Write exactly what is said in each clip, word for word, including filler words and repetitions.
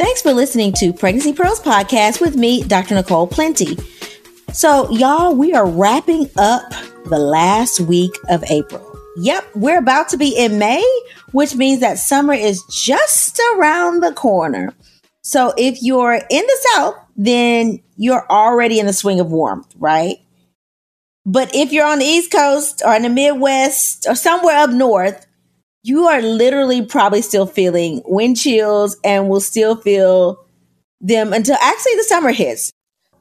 Thanks for listening to Pregnancy Pearls Podcast with me, Doctor Nicole Plenty. So, y'all, we are wrapping up the last week of April. Yep, we're about to be in May, which means that summer is just around the corner. So if you're in the South, then you're already in the swing of warmth, right? But if you're on the East Coast or in the Midwest or somewhere up north, you are literally probably still feeling wind chills and will still feel them until actually the summer hits.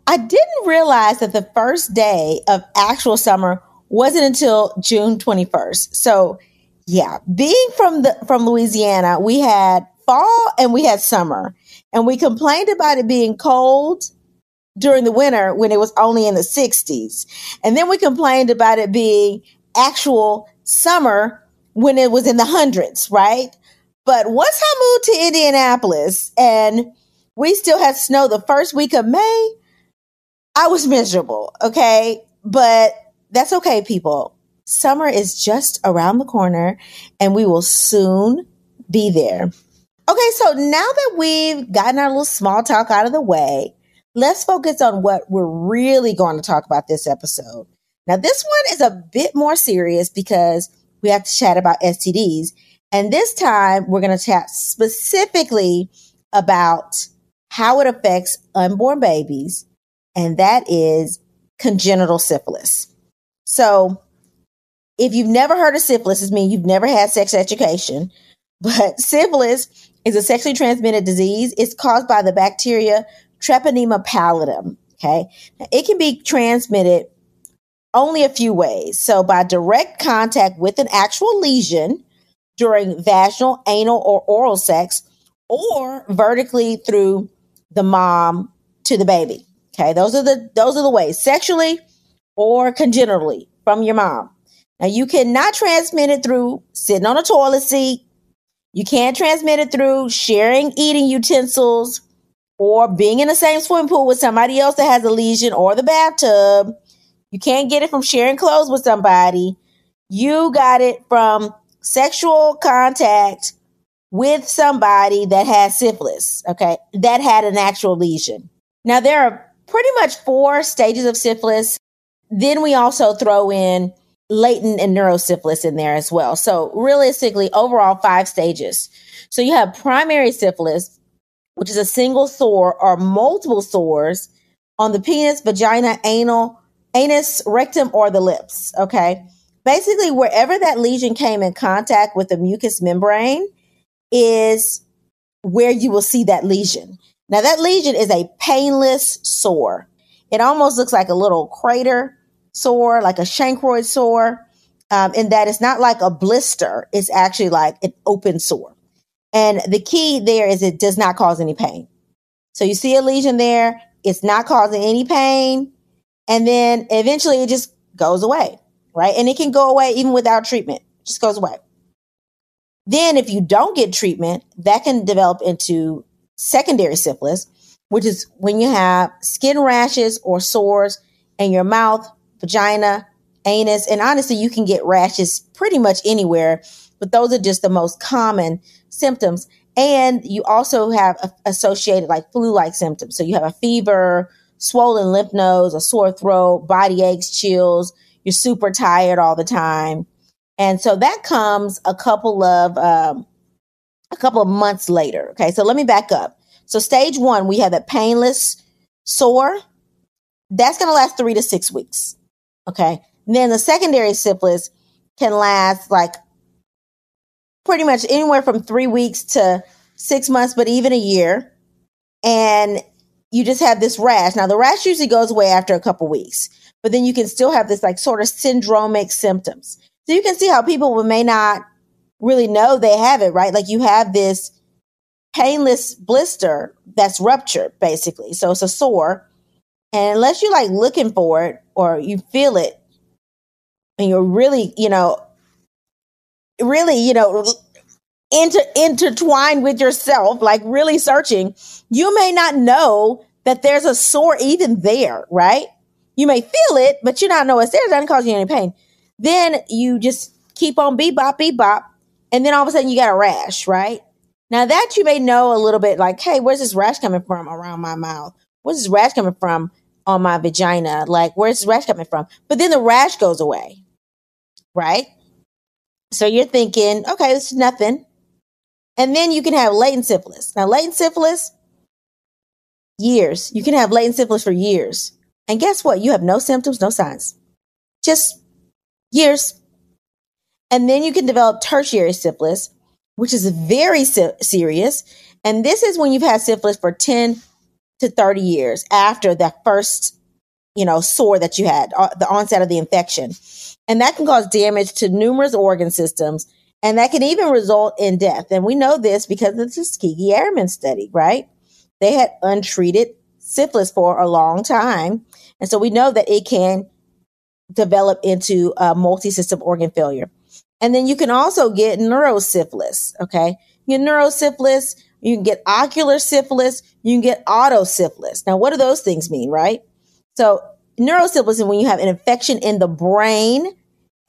I didn't realize that the first day of actual summer wasn't until June twenty-first. So yeah, being from the from Louisiana, we had fall and we had summer. And we complained about it being cold during the winter when it was only in the sixties. And then we complained about it being actual summer when it was in the hundreds, right? But once I moved to Indianapolis and we still had snow the first week of May, I was miserable, okay? But that's okay, people. Summer is just around the corner and we will soon be there. Okay, so now that we've gotten our little small talk out of the way, let's focus on what we're really going to talk about this episode. Now, this one is a bit more serious because we have to chat about S T Ds. And this time we're going to chat specifically about how it affects unborn babies. And that is congenital syphilis. So if you've never heard of syphilis, it means you've never had sex education, but syphilis is a sexually transmitted disease. It's caused by the bacteria Treponema pallidum. Okay. Now, it can be transmitted only a few ways. So by direct contact with an actual lesion during vaginal, anal, or oral sex, or vertically through the mom to the baby. Okay, those are the those are the ways, sexually or congenitally from your mom. Now, you cannot transmit it through sitting on a toilet seat. You can't transmit it through sharing eating utensils or being in the same swimming pool with somebody else that has a lesion or the bathtub. You can't get it from sharing clothes with somebody. You got it from sexual contact with somebody that has syphilis, okay, that had an actual lesion. Now, there are pretty much four stages of syphilis. Then we also throw in latent and neurosyphilis in there as well. So realistically, overall, five stages. So you have primary syphilis, which is a single sore or multiple sores on the penis, vagina, anal, anus, rectum, or the lips, okay? Basically, wherever that lesion came in contact with the mucous membrane is where you will see that lesion. Now, that lesion is a painless sore. It almost looks like a little crater sore, like a chancroid sore, um, in that it's not like a blister. It's actually like an open sore. And the key there is it does not cause any pain. So you see a lesion there. It's not causing any pain. And then eventually it just goes away, right? And it can go away even without treatment. It just goes away. Then if you don't get treatment, that can develop into secondary syphilis, which is when you have skin rashes or sores in your mouth, vagina, anus. And honestly, you can get rashes pretty much anywhere, but those are just the most common symptoms. And you also have associated like flu-like symptoms. So you have a fever, swollen lymph nodes, a sore throat, body aches, chills. You're super tired all the time. And so that comes a couple of um, a couple of months later. Okay, so let me back up. So stage one, we have a painless sore. That's going to last three to six weeks. Okay, and then the secondary syphilis can last like pretty much anywhere from three weeks to six months, but even a year. And you just have this rash. Now, the rash usually goes away after a couple weeks, but then you can still have this like sort of syndromic symptoms. So you can see how people may not really know they have it, right? Like you have this painless blister that's ruptured, basically. So it's a sore. And unless you're like looking for it or you feel it and you're really, you know, really, you know, inter intertwined with yourself, like really searching, you may not know that there's a sore even there, right? You may feel it, but you not know it's there. It doesn't cause you any pain. Then you just keep on bebop, bebop. And then all of a sudden you got a rash, right? Now that you may know a little bit like, hey, where's this rash coming from around my mouth? Where's this rash coming from on my vagina? Like, where's this rash coming from? But then the rash goes away, right? So you're thinking, okay, it's nothing. And then you can have latent syphilis. Now, latent syphilis, years. You can have latent syphilis for years. And guess what? You have no symptoms, no signs. Just years. And then you can develop tertiary syphilis, which is very se- serious. And this is when you've had syphilis for ten to thirty years after that first, you know, sore that you had, uh, the onset of the infection. And that can cause damage to numerous organ systems, and that can even result in death. And we know this because of the Tuskegee Airman study, right? They had untreated syphilis for a long time. And so we know that it can develop into a multi-system organ failure. And then you can also get neurosyphilis, okay? You get neurosyphilis, you can get ocular syphilis, you can get autosyphilis. Now, what do those things mean, right? So neurosyphilis is when you have an infection in the brain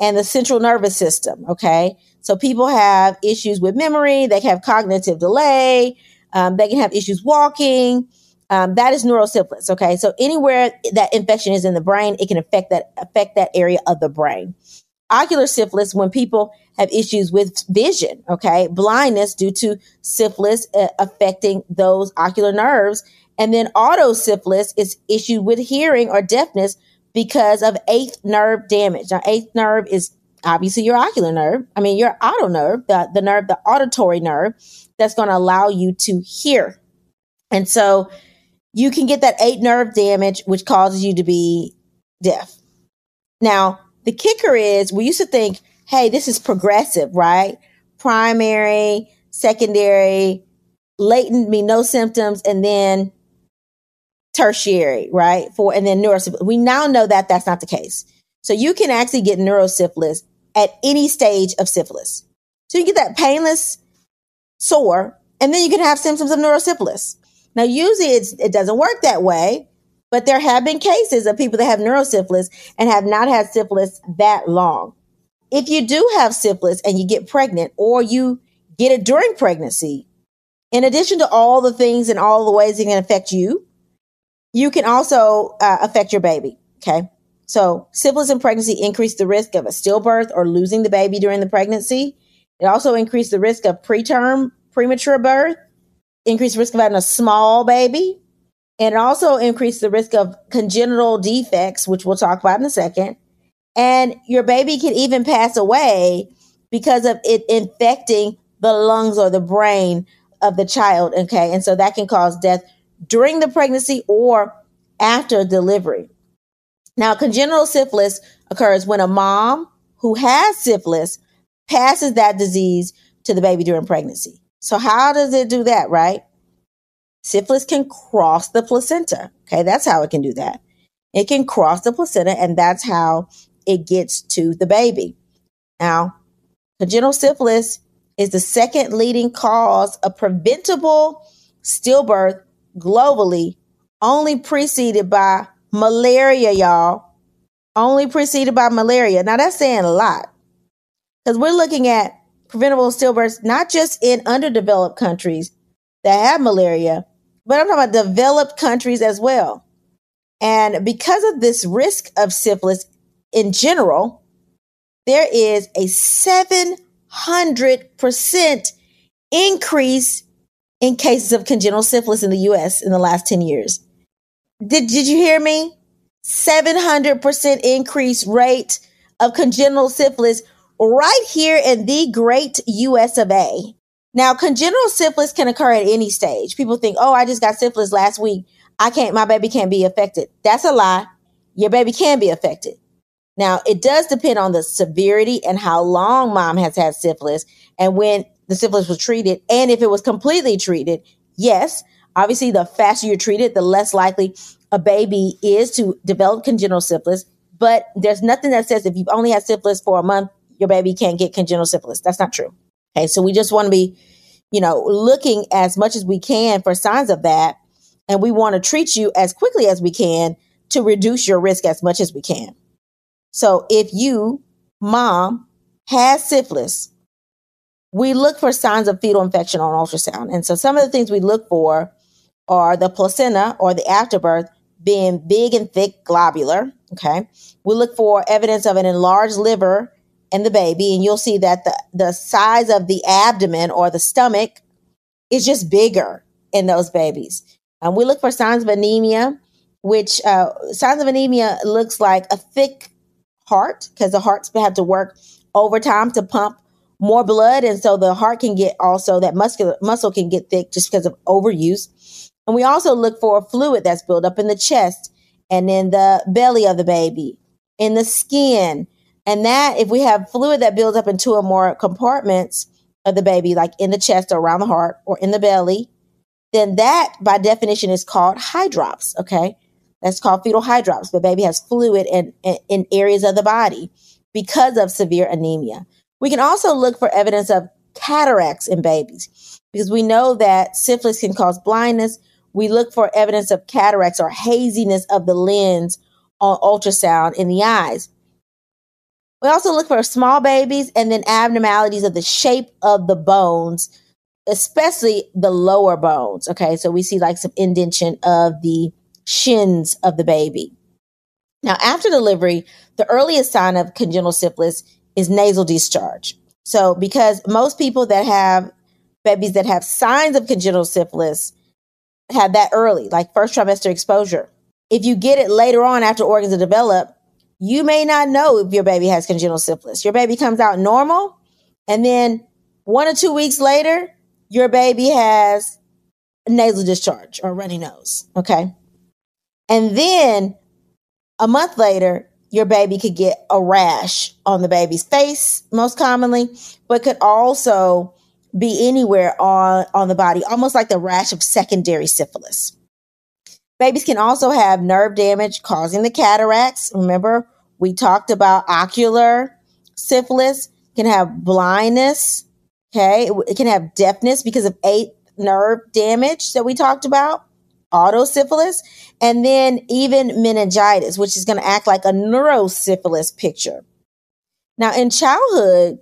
and the central nervous system, okay? So people have issues with memory, they can have cognitive delay, um, they can have issues walking. Um, that is neurosyphilis, okay? So anywhere that infection is in the brain, it can affect that, affect that area of the brain. Ocular syphilis, when people have issues with vision, okay? Blindness due to syphilis uh, affecting those ocular nerves. And then autosyphilis is issued with hearing or deafness because of eighth nerve damage. Now, eighth nerve is obviously your ocular nerve. I mean, your auto nerve, the, the nerve, the auditory nerve that's going to allow you to hear. And so you can get that eighth nerve damage, which causes you to be deaf. Now, the kicker is we used to think, hey, this is progressive, right? Primary, secondary, latent, mean no symptoms, and then tertiary, right? For and then neurosyphilis. We now know that that's not the case. So you can actually get neurosyphilis at any stage of syphilis. So you can get that painless sore, and then you can have symptoms of neurosyphilis. Now, usually it's, it doesn't work that way, but there have been cases of people that have neurosyphilis and have not had syphilis that long. If you do have syphilis and you get pregnant or you get it during pregnancy, in addition to all the things and all the ways it can affect you, you can also uh, affect your baby, okay? So syphilis in pregnancy increased the risk of a stillbirth or losing the baby during the pregnancy. It also increased the risk of preterm, premature birth, increased risk of having a small baby, and it also increased the risk of congenital defects, which we'll talk about in a second. And your baby can even pass away because of it infecting the lungs or the brain of the child, okay? And so that can cause death during the pregnancy or after delivery. Now, congenital syphilis occurs when a mom who has syphilis passes that disease to the baby during pregnancy. So how does it do that, right? Syphilis can cross the placenta, okay? That's how it can do that. It can cross the placenta, and that's how it gets to the baby. Now, congenital syphilis is the second leading cause of preventable stillbirth globally, only preceded by malaria, y'all. Only preceded by malaria. Now, that's saying a lot because we're looking at preventable stillbirths not just in underdeveloped countries that have malaria, but I'm talking about developed countries as well. And because of this risk of syphilis in general, there is a seven hundred percent increase in cases of congenital syphilis in the U S in the last ten years. Did, did you hear me? seven hundred percent increase rate of congenital syphilis right here in the great U S of A. Now, congenital syphilis can occur at any stage. People think, oh, I just got syphilis last week. I can't, my baby can't be affected. That's a lie. Your baby can be affected. Now, it does depend on the severity and how long mom has had syphilis and when the syphilis was treated. And if it was completely treated, yes, obviously the faster you're treated, the less likely a baby is to develop congenital syphilis. But there's nothing that says if you've only had syphilis for a month, your baby can't get congenital syphilis. That's not true. Okay, so we just want to be, you know, looking as much as we can for signs of that. And we want to treat you as quickly as we can to reduce your risk as much as we can. So if you, mom, has syphilis, we look for signs of fetal infection on ultrasound. And so some of the things we look for are the placenta or the afterbirth being big and thick globular. Okay, we look for evidence of an enlarged liver and the baby, and you'll see that the, the size of the abdomen or the stomach is just bigger in those babies. And um, we look for signs of anemia, which uh, signs of anemia looks like a thick heart, because the heart's had to work overtime to pump more blood. And so the heart can get also that muscular muscle can get thick just because of overuse. And we also look for fluid that's built up in the chest and in the belly of the baby, in the skin. And that if we have fluid that builds up in two or more compartments of the baby, like in the chest or around the heart or in the belly, then that by definition is called hydrops. Okay. That's called fetal hydrops. The baby has fluid in, in, in areas of the body because of severe anemia. We can also look for evidence of cataracts in babies because we know that syphilis can cause blindness. We look for evidence of cataracts or haziness of the lens on ultrasound in the eyes. We also look for small babies and then abnormalities of the shape of the bones, especially the lower bones. Okay, so we see like some indentation of the shins of the baby. Now, after delivery, the earliest sign of congenital syphilis is nasal discharge. So because most people that have babies that have signs of congenital syphilis have that early, like first trimester exposure. If you get it later on after organs are developed, you may not know if your baby has congenital syphilis. Your baby comes out normal, and then one or two weeks later, your baby has nasal discharge or runny nose, okay? And then a month later, your baby could get a rash on the baby's face, most commonly, but could also be anywhere on, on the body, almost like the rash of secondary syphilis. Babies can also have nerve damage causing the cataracts. Remember, we talked about ocular syphilis. Can have blindness, okay? It can have deafness because of eighth nerve damage that we talked about, autosyphilis, and then even meningitis, which is going to act like a neurosyphilis picture. Now, in childhood,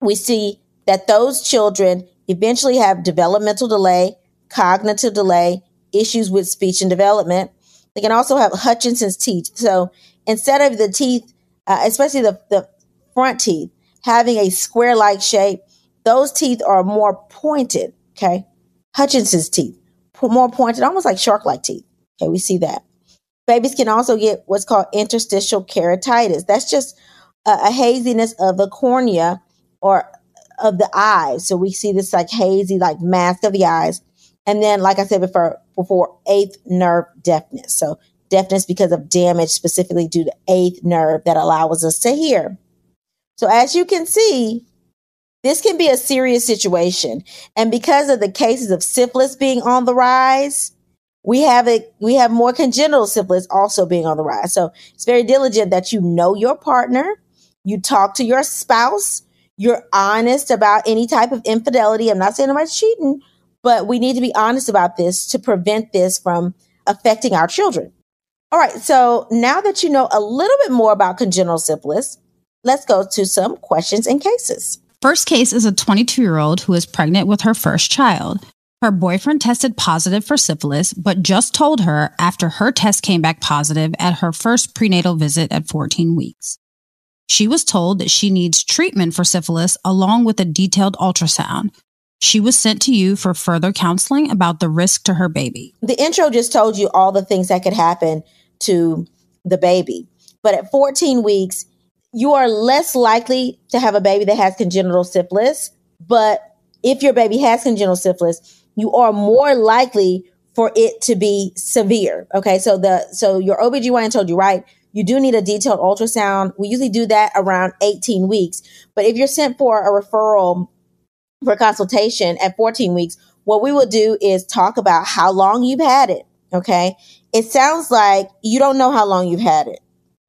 we see that those children eventually have developmental delay, cognitive delay, issues with speech and development. They can also have Hutchinson's teeth. So instead of the teeth, uh, especially the, the front teeth, having a square-like shape, those teeth are more pointed, okay? Hutchinson's teeth, more pointed, almost like shark-like teeth. Okay, we see that. Babies can also get what's called interstitial keratitis. That's just a, a haziness of the cornea or of the eyes. So we see this like hazy, like mask of the eyes. And then, like I said before, before eighth nerve deafness. So deafness because of damage specifically due to eighth nerve that allows us to hear. So as you can see, this can be a serious situation. And because of the cases of syphilis being on the rise, we have a, we have more congenital syphilis also being on the rise. So it's very diligent that you know your partner, you talk to your spouse, you're honest about any type of infidelity. I'm not saying about cheating, but we need to be honest about this to prevent this from affecting our children. All right, so now that you know a little bit more about congenital syphilis, let's go to some questions and cases. First case is a twenty-two-year-old who is pregnant with her first child. Her boyfriend tested positive for syphilis, but just told her after her test came back positive at her first prenatal visit at fourteen weeks. She was told that she needs treatment for syphilis along with a detailed ultrasound. She was sent to you for further counseling about the risk to her baby. The intro just told you all the things that could happen to the baby. But at fourteen weeks, you are less likely to have a baby that has congenital syphilis. But if your baby has congenital syphilis, you are more likely for it to be severe. Okay, so the so your O B G Y N told you, right, you do need a detailed ultrasound. We usually do that around eighteen weeks. But if you're sent for a referral for consultation at fourteen weeks, what we will do is talk about how long you've had it, okay? It sounds like you don't know how long you've had it,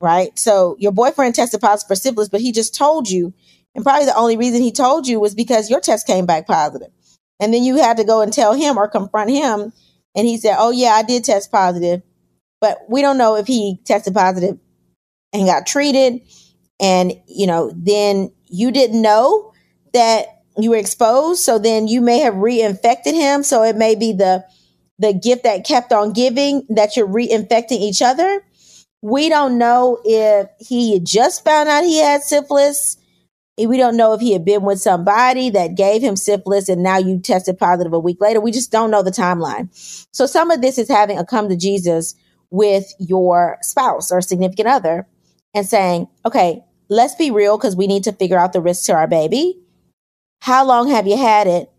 right? So your boyfriend tested positive for syphilis, but he just told you, and probably the only reason he told you was because your test came back positive. And then you had to go and tell him or confront him, and he said, oh, yeah, I did test positive, but we don't know if he tested positive and got treated, and, you know, then you didn't know that you were exposed. So then you may have reinfected him. So it may be the, the gift that kept on giving, that you're reinfecting each other. We don't know if he just found out he had syphilis. We don't know if he had been with somebody that gave him syphilis and now you tested positive a week later. We just don't know the timeline. So some of this is having a come to Jesus with your spouse or significant other and saying, okay, let's be real, because we need to figure out the risk to our baby. How long have you had it?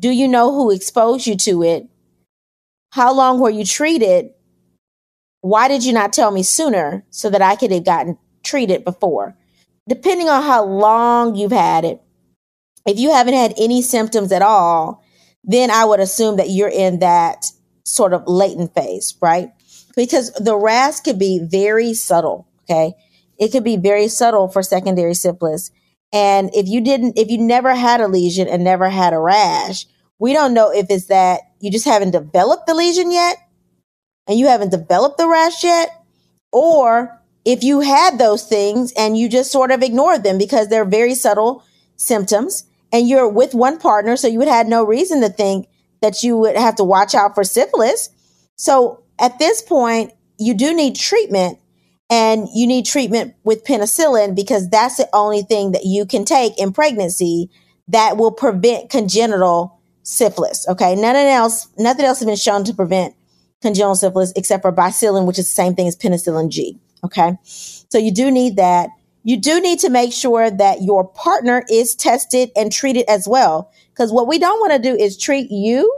Do you know who exposed you to it? How long were you treated? Why did you not tell me sooner so that I could have gotten treated before? Depending on how long you've had it, if you haven't had any symptoms at all, then I would assume that you're in that sort of latent phase, right? Because the rash could be very subtle, okay? It could be very subtle for secondary syphilis. And if you didn't, if you never had a lesion and never had a rash, we don't know if it's that you just haven't developed the lesion yet and you haven't developed the rash yet, or if you had those things and you just sort of ignored them because they're very subtle symptoms and you're with one partner. So you would have no reason to think that you would have to watch out for syphilis. So at this point, you do need treatment. And you need treatment with penicillin because that's the only thing that you can take in pregnancy that will prevent congenital syphilis, okay? Nothing else, nothing else has been shown to prevent congenital syphilis except for bicillin, which is the same thing as penicillin G, okay? So you do need that. You do need to make sure that your partner is tested and treated as well, because what we don't want to do is treat you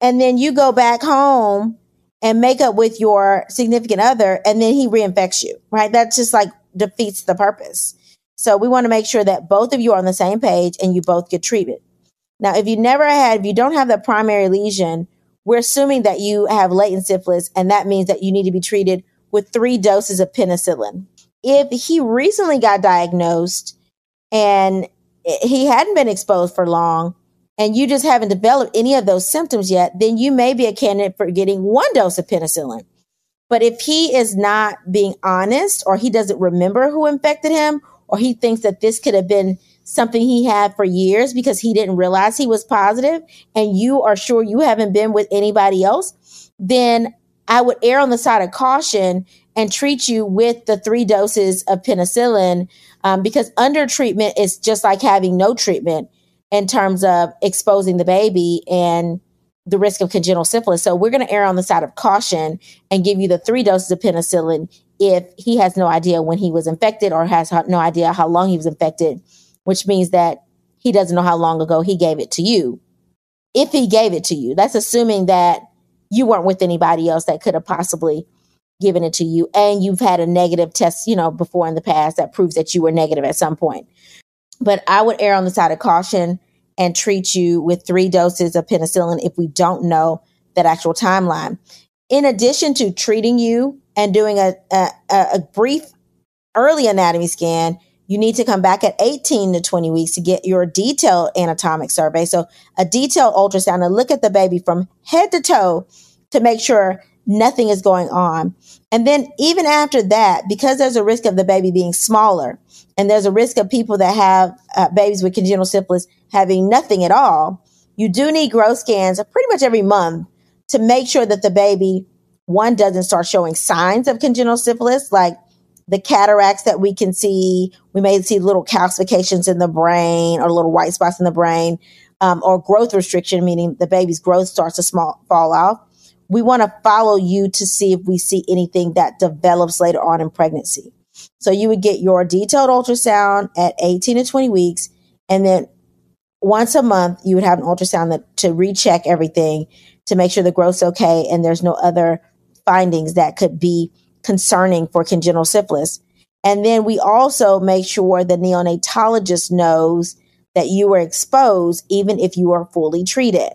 and then you go back home and make up with your significant other, and then he reinfects you, right? That just like defeats the purpose. So we want to make sure that both of you are on the same page and you both get treated. Now, if you never had, if you don't have that primary lesion, we're assuming that you have latent syphilis, and that means that you need to be treated with three doses of penicillin. If he recently got diagnosed and he hadn't been exposed for long, and you just haven't developed any of those symptoms yet, then you may be a candidate for getting one dose of penicillin. But if he is not being honest, or he doesn't remember who infected him, or he thinks that this could have been something he had for years because he didn't realize he was positive, and you are sure you haven't been with anybody else, then I would err on the side of caution and treat you with the three doses of penicillin, um, because under treatment is just like having no treatment in terms of exposing the baby and the risk of congenital syphilis. So we're going to err on the side of caution and give you the three doses of penicillin if he has no idea when he was infected or has no idea how long he was infected, which means that he doesn't know how long ago he gave it to you. If he gave it to you, that's assuming that you weren't with anybody else that could have possibly given it to you, and you've had a negative test, you know, before in the past that proves that you were negative at some point. But I would err on the side of caution and treat you with three doses of penicillin if we don't know that actual timeline. In addition to treating you and doing a, a, a brief early anatomy scan, you need to come back at eighteen to twenty weeks to get your detailed anatomic survey. So a detailed ultrasound to look at the baby from head to toe to make sure nothing is going on. And then even after that, because there's a risk of the baby being smaller, and there's a risk of people that have uh, babies with congenital syphilis having nothing at all, you do need growth scans pretty much every month to make sure that the baby, one, doesn't start showing signs of congenital syphilis, like the cataracts that we can see. We may see little calcifications in the brain or little white spots in the brain. um, or growth restriction, meaning the baby's growth starts to small, fall off, we want to follow you to see if we see anything that develops later on in pregnancy. So you would get your detailed ultrasound at eighteen to twenty weeks. And then once a month, you would have an ultrasound that, to recheck everything to make sure the growth's okay and there's no other findings that could be concerning for congenital syphilis. And then we also make sure the neonatologist knows that you were exposed, even if you are fully treated.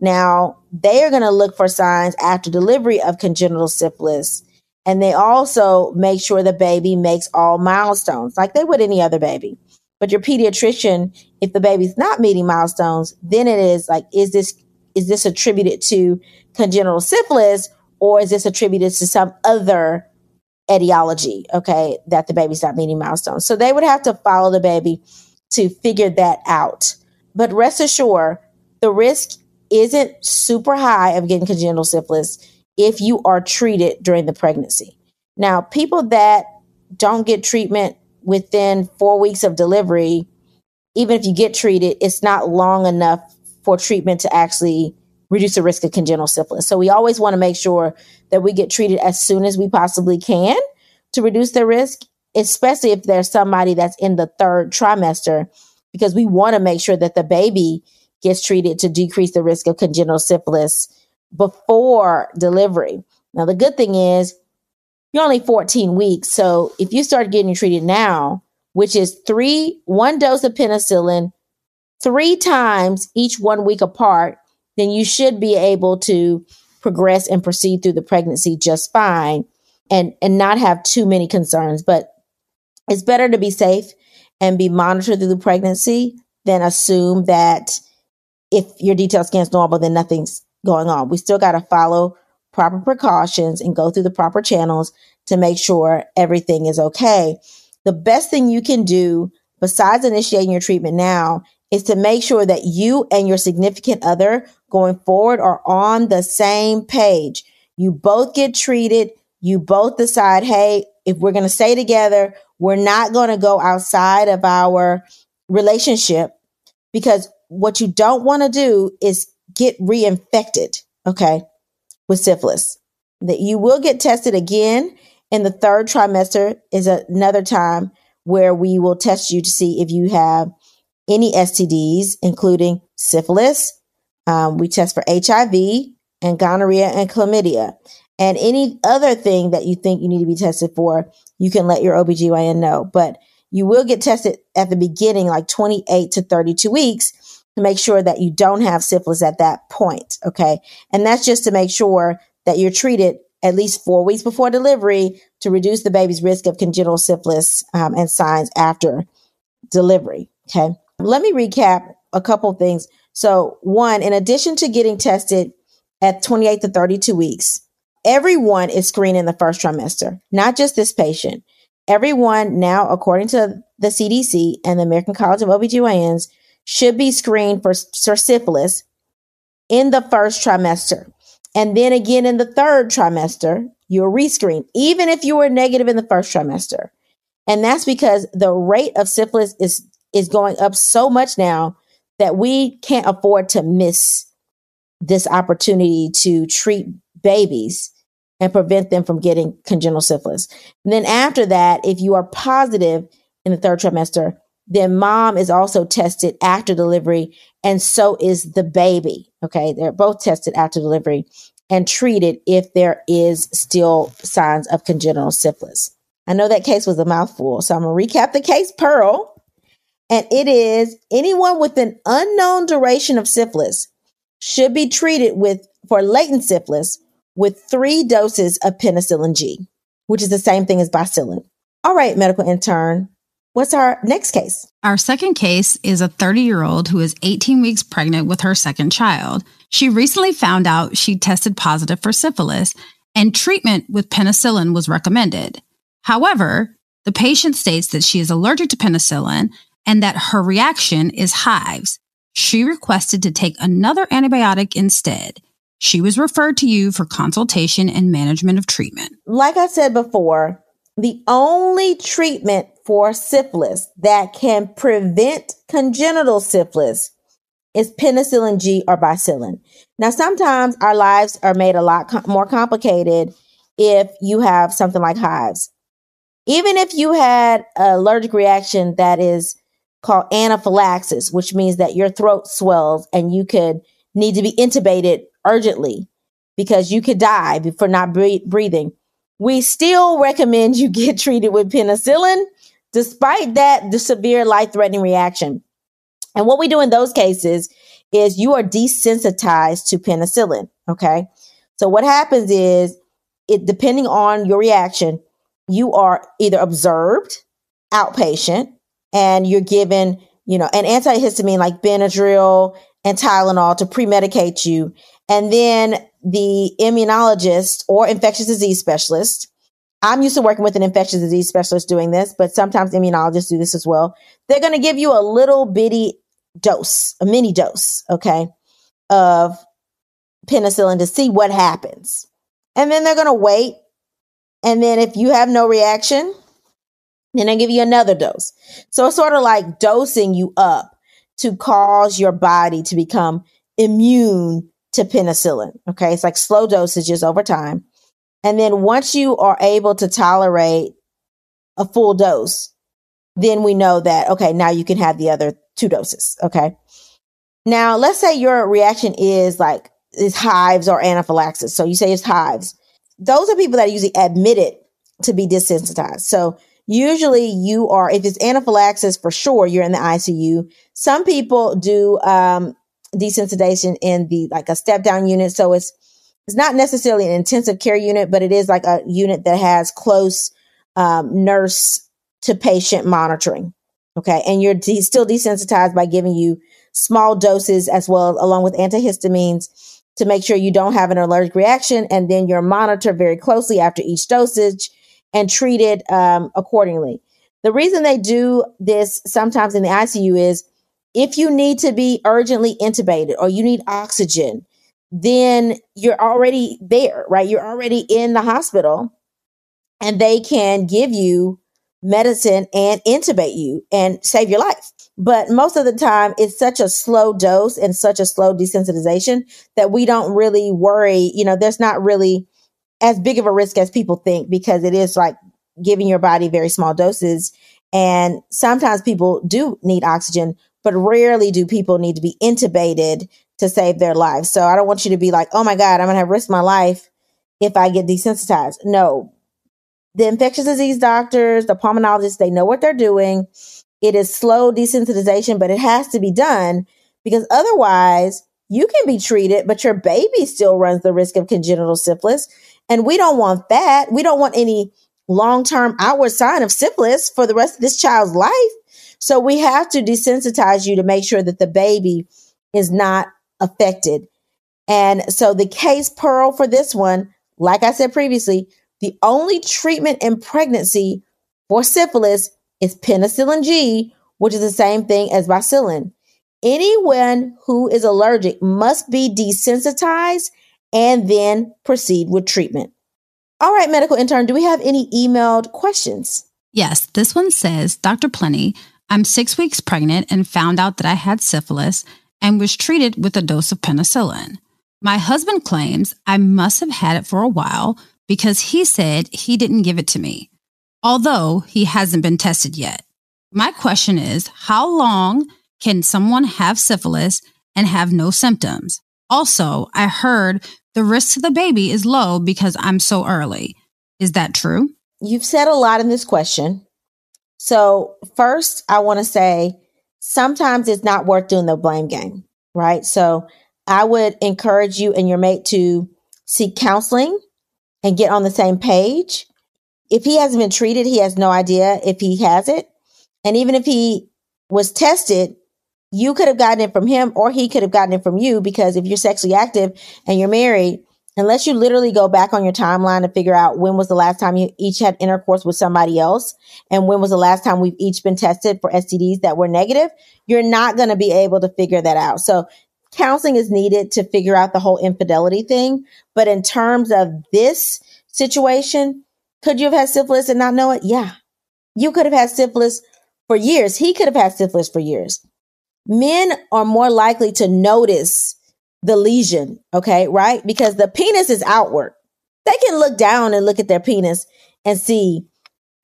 Now, they are going to look for signs after delivery of congenital syphilis, and they also make sure the baby makes all milestones like they would any other baby. But your pediatrician, if the baby's not meeting milestones, then it is like, is this is this attributed to congenital syphilis, or is this attributed to some other etiology, okay, that the baby's not meeting milestones? So they would have to follow the baby to figure that out. But rest assured, the risk isn't super high of getting congenital syphilis if you are treated during the pregnancy. Now, people that don't get treatment within four weeks of delivery, even if you get treated, it's not long enough for treatment to actually reduce the risk of congenital syphilis. So we always want to make sure that we get treated as soon as we possibly can to reduce the risk, especially if there's somebody that's in the third trimester, because we want to make sure that the baby gets treated to decrease the risk of congenital syphilis before delivery. Now, the good thing is you're only fourteen weeks. So if you start getting treated now, which is three, one dose of penicillin, three times each one week apart, then you should be able to progress and proceed through the pregnancy just fine and, and not have too many concerns. But it's better to be safe and be monitored through the pregnancy than assume that if your detailed scan's normal, then nothing's going on. We still got to follow proper precautions and go through the proper channels to make sure everything is okay. The best thing you can do besides initiating your treatment now is to make sure that you and your significant other going forward are on the same page. You both get treated. You both decide, hey, if we're going to stay together, we're not going to go outside of our relationship, because what you don't want to do is get reinfected, okay, with syphilis. That you will get tested again in the third trimester is another time where we will test you to see if you have any S T Ds, including syphilis. Um, we test for H I V and gonorrhea and chlamydia. And any other thing that you think you need to be tested for, you can let your O B G Y N know. But you will get tested at the beginning, like twenty-eight to thirty-two weeks, to make sure that you don't have syphilis at that point, okay? And that's just to make sure that you're treated at least four weeks before delivery to reduce the baby's risk of congenital syphilis um, and signs after delivery, okay? Let me recap a couple things. So one, in addition to getting tested at twenty-eight to thirty-two weeks, everyone is screened in the first trimester, not just this patient. Everyone now, according to the C D C and the American College of O B G Y Ns, should be screened for syphilis in the first trimester. And then again, in the third trimester, you're rescreened, even if you were negative in the first trimester. And that's because the rate of syphilis is, is going up so much now that we can't afford to miss this opportunity to treat babies and prevent them from getting congenital syphilis. And then after that, if you are positive in the third trimester, then mom is also tested after delivery, and so is the baby, okay? They're both tested after delivery and treated if there is still signs of congenital syphilis. I know that case was a mouthful, so I'm gonna recap the case, Pearl, and it is anyone with an unknown duration of syphilis should be treated with for latent syphilis with three doses of penicillin G, which is the same thing as bicillin. All right, medical intern, what's our next case? Our second case is a thirty-year-old who is eighteen weeks pregnant with her second child. She recently found out she tested positive for syphilis, and treatment with penicillin was recommended. However, the patient states that she is allergic to penicillin and that her reaction is hives. She requested to take another antibiotic instead. She was referred to you for consultation and management of treatment. Like I said before, the only treatment for syphilis that can prevent congenital syphilis is penicillin G or Bicillin. Now, sometimes our lives are made a lot com- more complicated if you have something like hives. Even if you had an allergic reaction that is called anaphylaxis, which means that your throat swells and you could need to be intubated urgently because you could die for not bre- breathing, we still recommend you get treated with penicillin despite that the severe life-threatening reaction. And what we do in those cases is you are desensitized to penicillin, okay? So what happens is, it depending on your reaction, you are either observed, outpatient, and you're given, you know, an antihistamine like Benadryl and Tylenol to pre-medicate you. And then the immunologist or infectious disease specialist, I'm used to working with an infectious disease specialist doing this, but sometimes immunologists do this as well. They're going to give you a little bitty dose, a mini dose, okay, of penicillin to see what happens. And then they're going to wait. And then if you have no reaction, then they give you another dose. So it's sort of like dosing you up to cause your body to become immune to penicillin, okay? It's like slow dosages over time. And then once you are able to tolerate a full dose, then we know that, okay, now you can have the other two doses, okay? Now, let's say your reaction is like, is hives or anaphylaxis. So you say it's hives. Those are people that are usually admitted to be desensitized. So usually you are, if it's anaphylaxis, for sure, you're in the I C U. Some people do um, desensitization in the, like a step-down unit. So it's, it's not necessarily an intensive care unit, but it is like a unit that has close um, nurse to patient monitoring. Okay. And you're de- still desensitized by giving you small doses as well, along with antihistamines, to make sure you don't have an allergic reaction. And then you're monitored very closely after each dosage and treated um, accordingly. The reason they do this sometimes in the I C U is if you need to be urgently intubated or you need oxygen, then you're already there, right? You're already in the hospital and they can give you medicine and intubate you and save your life. But most of the time, it's such a slow dose and such a slow desensitization that we don't really worry. You know, there's not really as big of a risk as people think because it is like giving your body very small doses. And sometimes people do need oxygen, but rarely do people need to be intubated to save their life. So I don't want you to be like, oh my God, I'm going to have risked my life if I get desensitized. No, the infectious disease doctors, the pulmonologists, they know what they're doing. It is slow desensitization, but it has to be done because otherwise you can be treated, but your baby still runs the risk of congenital syphilis. And we don't want that. We don't want any long-term outward sign of syphilis for the rest of this child's life. So we have to desensitize you to make sure that the baby is not affected. And so the case pearl for this one, like I said previously, the only treatment in pregnancy for syphilis is penicillin G, which is the same thing as bicillin. Anyone who is allergic must be desensitized and then proceed with treatment. All right, medical intern, do we have any emailed questions? Yes, this one says, Doctor Plenty, I'm six weeks pregnant and found out that I had syphilis and was treated with a dose of penicillin. My husband claims I must have had it for a while because he said he didn't give it to me, although he hasn't been tested yet. My question is, how long can someone have syphilis and have no symptoms? Also, I heard the risk to the baby is low because I'm so early. Is that true? You've said a lot in this question. So first, I want to say, sometimes it's not worth doing the blame game, right? So I would encourage you and your mate to seek counseling and get on the same page. If he hasn't been treated, he has no idea if he has it. And even if he was tested, you could have gotten it from him or he could have gotten it from you, because if you're sexually active and you're married, unless you literally go back on your timeline to figure out when was the last time you each had intercourse with somebody else and when was the last time we've each been tested for S T Ds that were negative, you're not going to be able to figure that out. So counseling is needed to figure out the whole infidelity thing. But in terms of this situation, could you have had syphilis and not know it? Yeah, you could have had syphilis for years. He could have had syphilis for years. men are more likely to notice the lesion, okay, right? Because the penis is outward. They can look down and look at their penis and see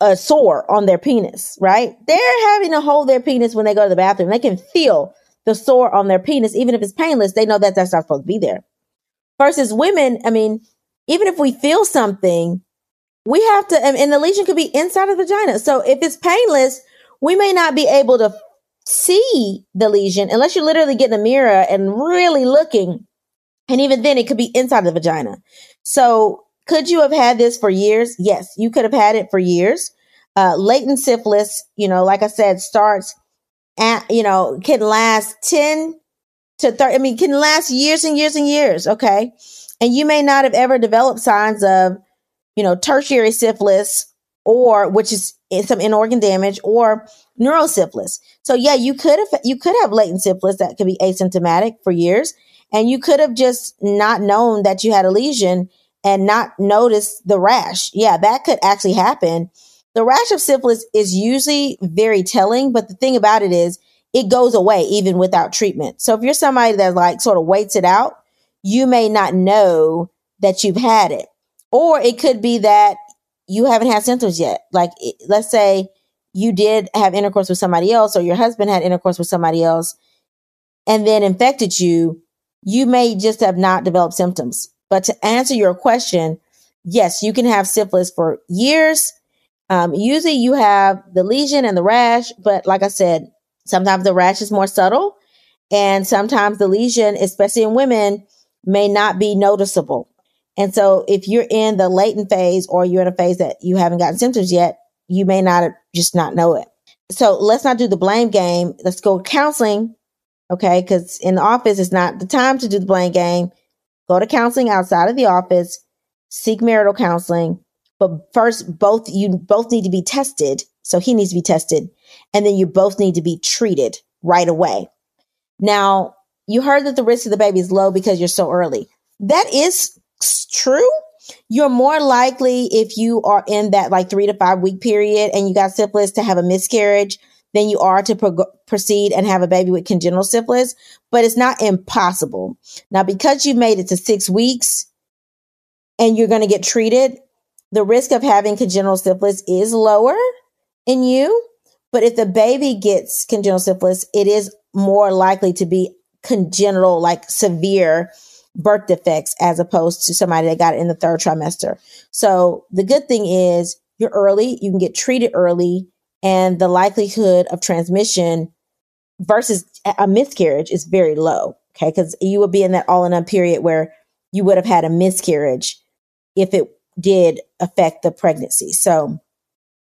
a sore on their penis, right? They're having to hold their penis when they go to the bathroom. They can feel the sore on their penis, even if it's painless. They know that that's not supposed to be there. Versus women, I mean, even if we feel something, we have to, and the lesion could be inside of the vagina. So if it's painless, we may not be able to see the lesion unless you literally get in the mirror and really looking. And even then, it could be inside of the vagina. So could you have had this for years? Yes, you could have had it for years. Uh, latent syphilis, you know, like I said, starts at, you know, can last ten to thirty, I mean, can last years and years and years. Okay. And you may not have ever developed signs of, you know, tertiary syphilis, or which is some in-organ damage, or neurosyphilis. So yeah, you could have, you could have latent syphilis that could be asymptomatic for years. And you could have just not known that you had a lesion and not noticed the rash. Yeah, that could actually happen. The rash of syphilis is usually very telling, but the thing about it is it goes away even without treatment. So if you're somebody that like sort of waits it out, you may not know that you've had it. Or it could be that you haven't had symptoms yet. Like, let's say you did have intercourse with somebody else, or your husband had intercourse with somebody else and then infected you. You may just have not developed symptoms. But to answer your question, yes, you can have syphilis for years. Um, usually you have the lesion and the rash, but like I said, sometimes the rash is more subtle, and sometimes the lesion, especially in women, may not be noticeable. And so if you're in the latent phase, or you're in a phase that you haven't gotten symptoms yet, you may not just not know it. So let's not do the blame game. Let's go to counseling. Okay. Cause in the office, it's not the time to do the blame game. Go to counseling outside of the office, seek marital counseling. But first, both you both need to be tested. So he needs to be tested, and then you both need to be treated right away. Now, you heard that the risk of the baby is low because you're so early. That is true. You're more likely, if you are in that like three to five week period and you got syphilis, to have a miscarriage than you are to pro- proceed and have a baby with congenital syphilis, but it's not impossible. Now, because you made it to six weeks and you're going to get treated, the risk of having congenital syphilis is lower in you. But if the baby gets congenital syphilis, it is more likely to be congenital, like severe birth defects, as opposed to somebody that got it in the third trimester. So the good thing is you're early, you can get treated early, and the likelihood of transmission versus a miscarriage is very low. Okay. Cause you would be in that all in one period where you would have had a miscarriage if it did affect the pregnancy. So,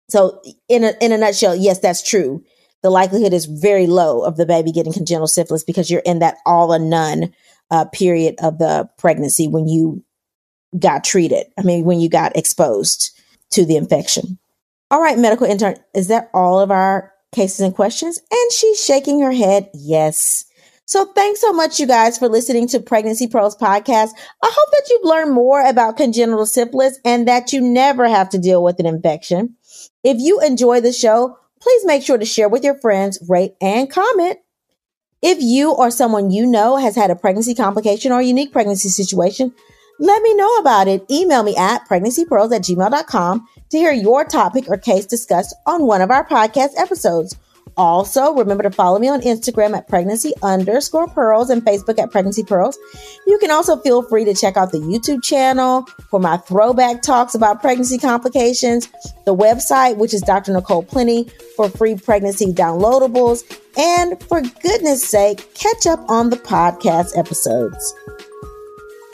so in a, in a nutshell, yes, that's true. The likelihood is very low of the baby getting congenital syphilis because you're in that all or none uh, period of the pregnancy when you got treated. I mean, when you got exposed to the infection. All right, medical intern, is that all of our cases and questions? And she's shaking her head. Yes. So thanks so much, you guys, for listening to Pregnancy Pearls podcast. I hope that you've learned more about congenital syphilis and that you never have to deal with an infection. If you enjoy the show, please make sure to share with your friends, rate, and comment. If you or someone you know has had a pregnancy complication or unique pregnancy situation, let me know about it. Email me at pregnancy pearls at gmail dot com to hear your topic or case discussed on one of our podcast episodes. Also, remember to follow me on Instagram at pregnancy underscore pearls and Facebook at pregnancy pearls. You can also feel free to check out the YouTube channel for my throwback talks about pregnancy complications, the website, which is Doctor Nicole Plenty, for free pregnancy downloadables, and for goodness sake, catch up on the podcast episodes.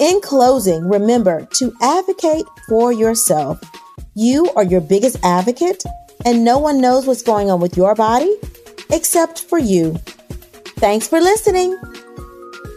In closing, remember to advocate for yourself. You are your biggest advocate, and no one knows what's going on with your body except for you. Thanks for listening.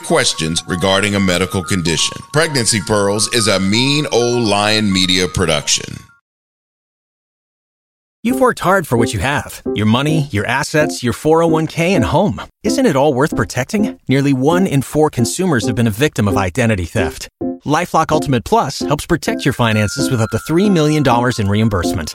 questions regarding a medical condition. Pregnancy Pearls is a Mean Old Lion Media production. You've worked hard for what you have, your money, your assets, your four oh one k, and home. Isn't it all worth protecting? Nearly one in four consumers have been a victim of identity theft. LifeLock Ultimate Plus helps protect your finances with up to three million dollars in reimbursement.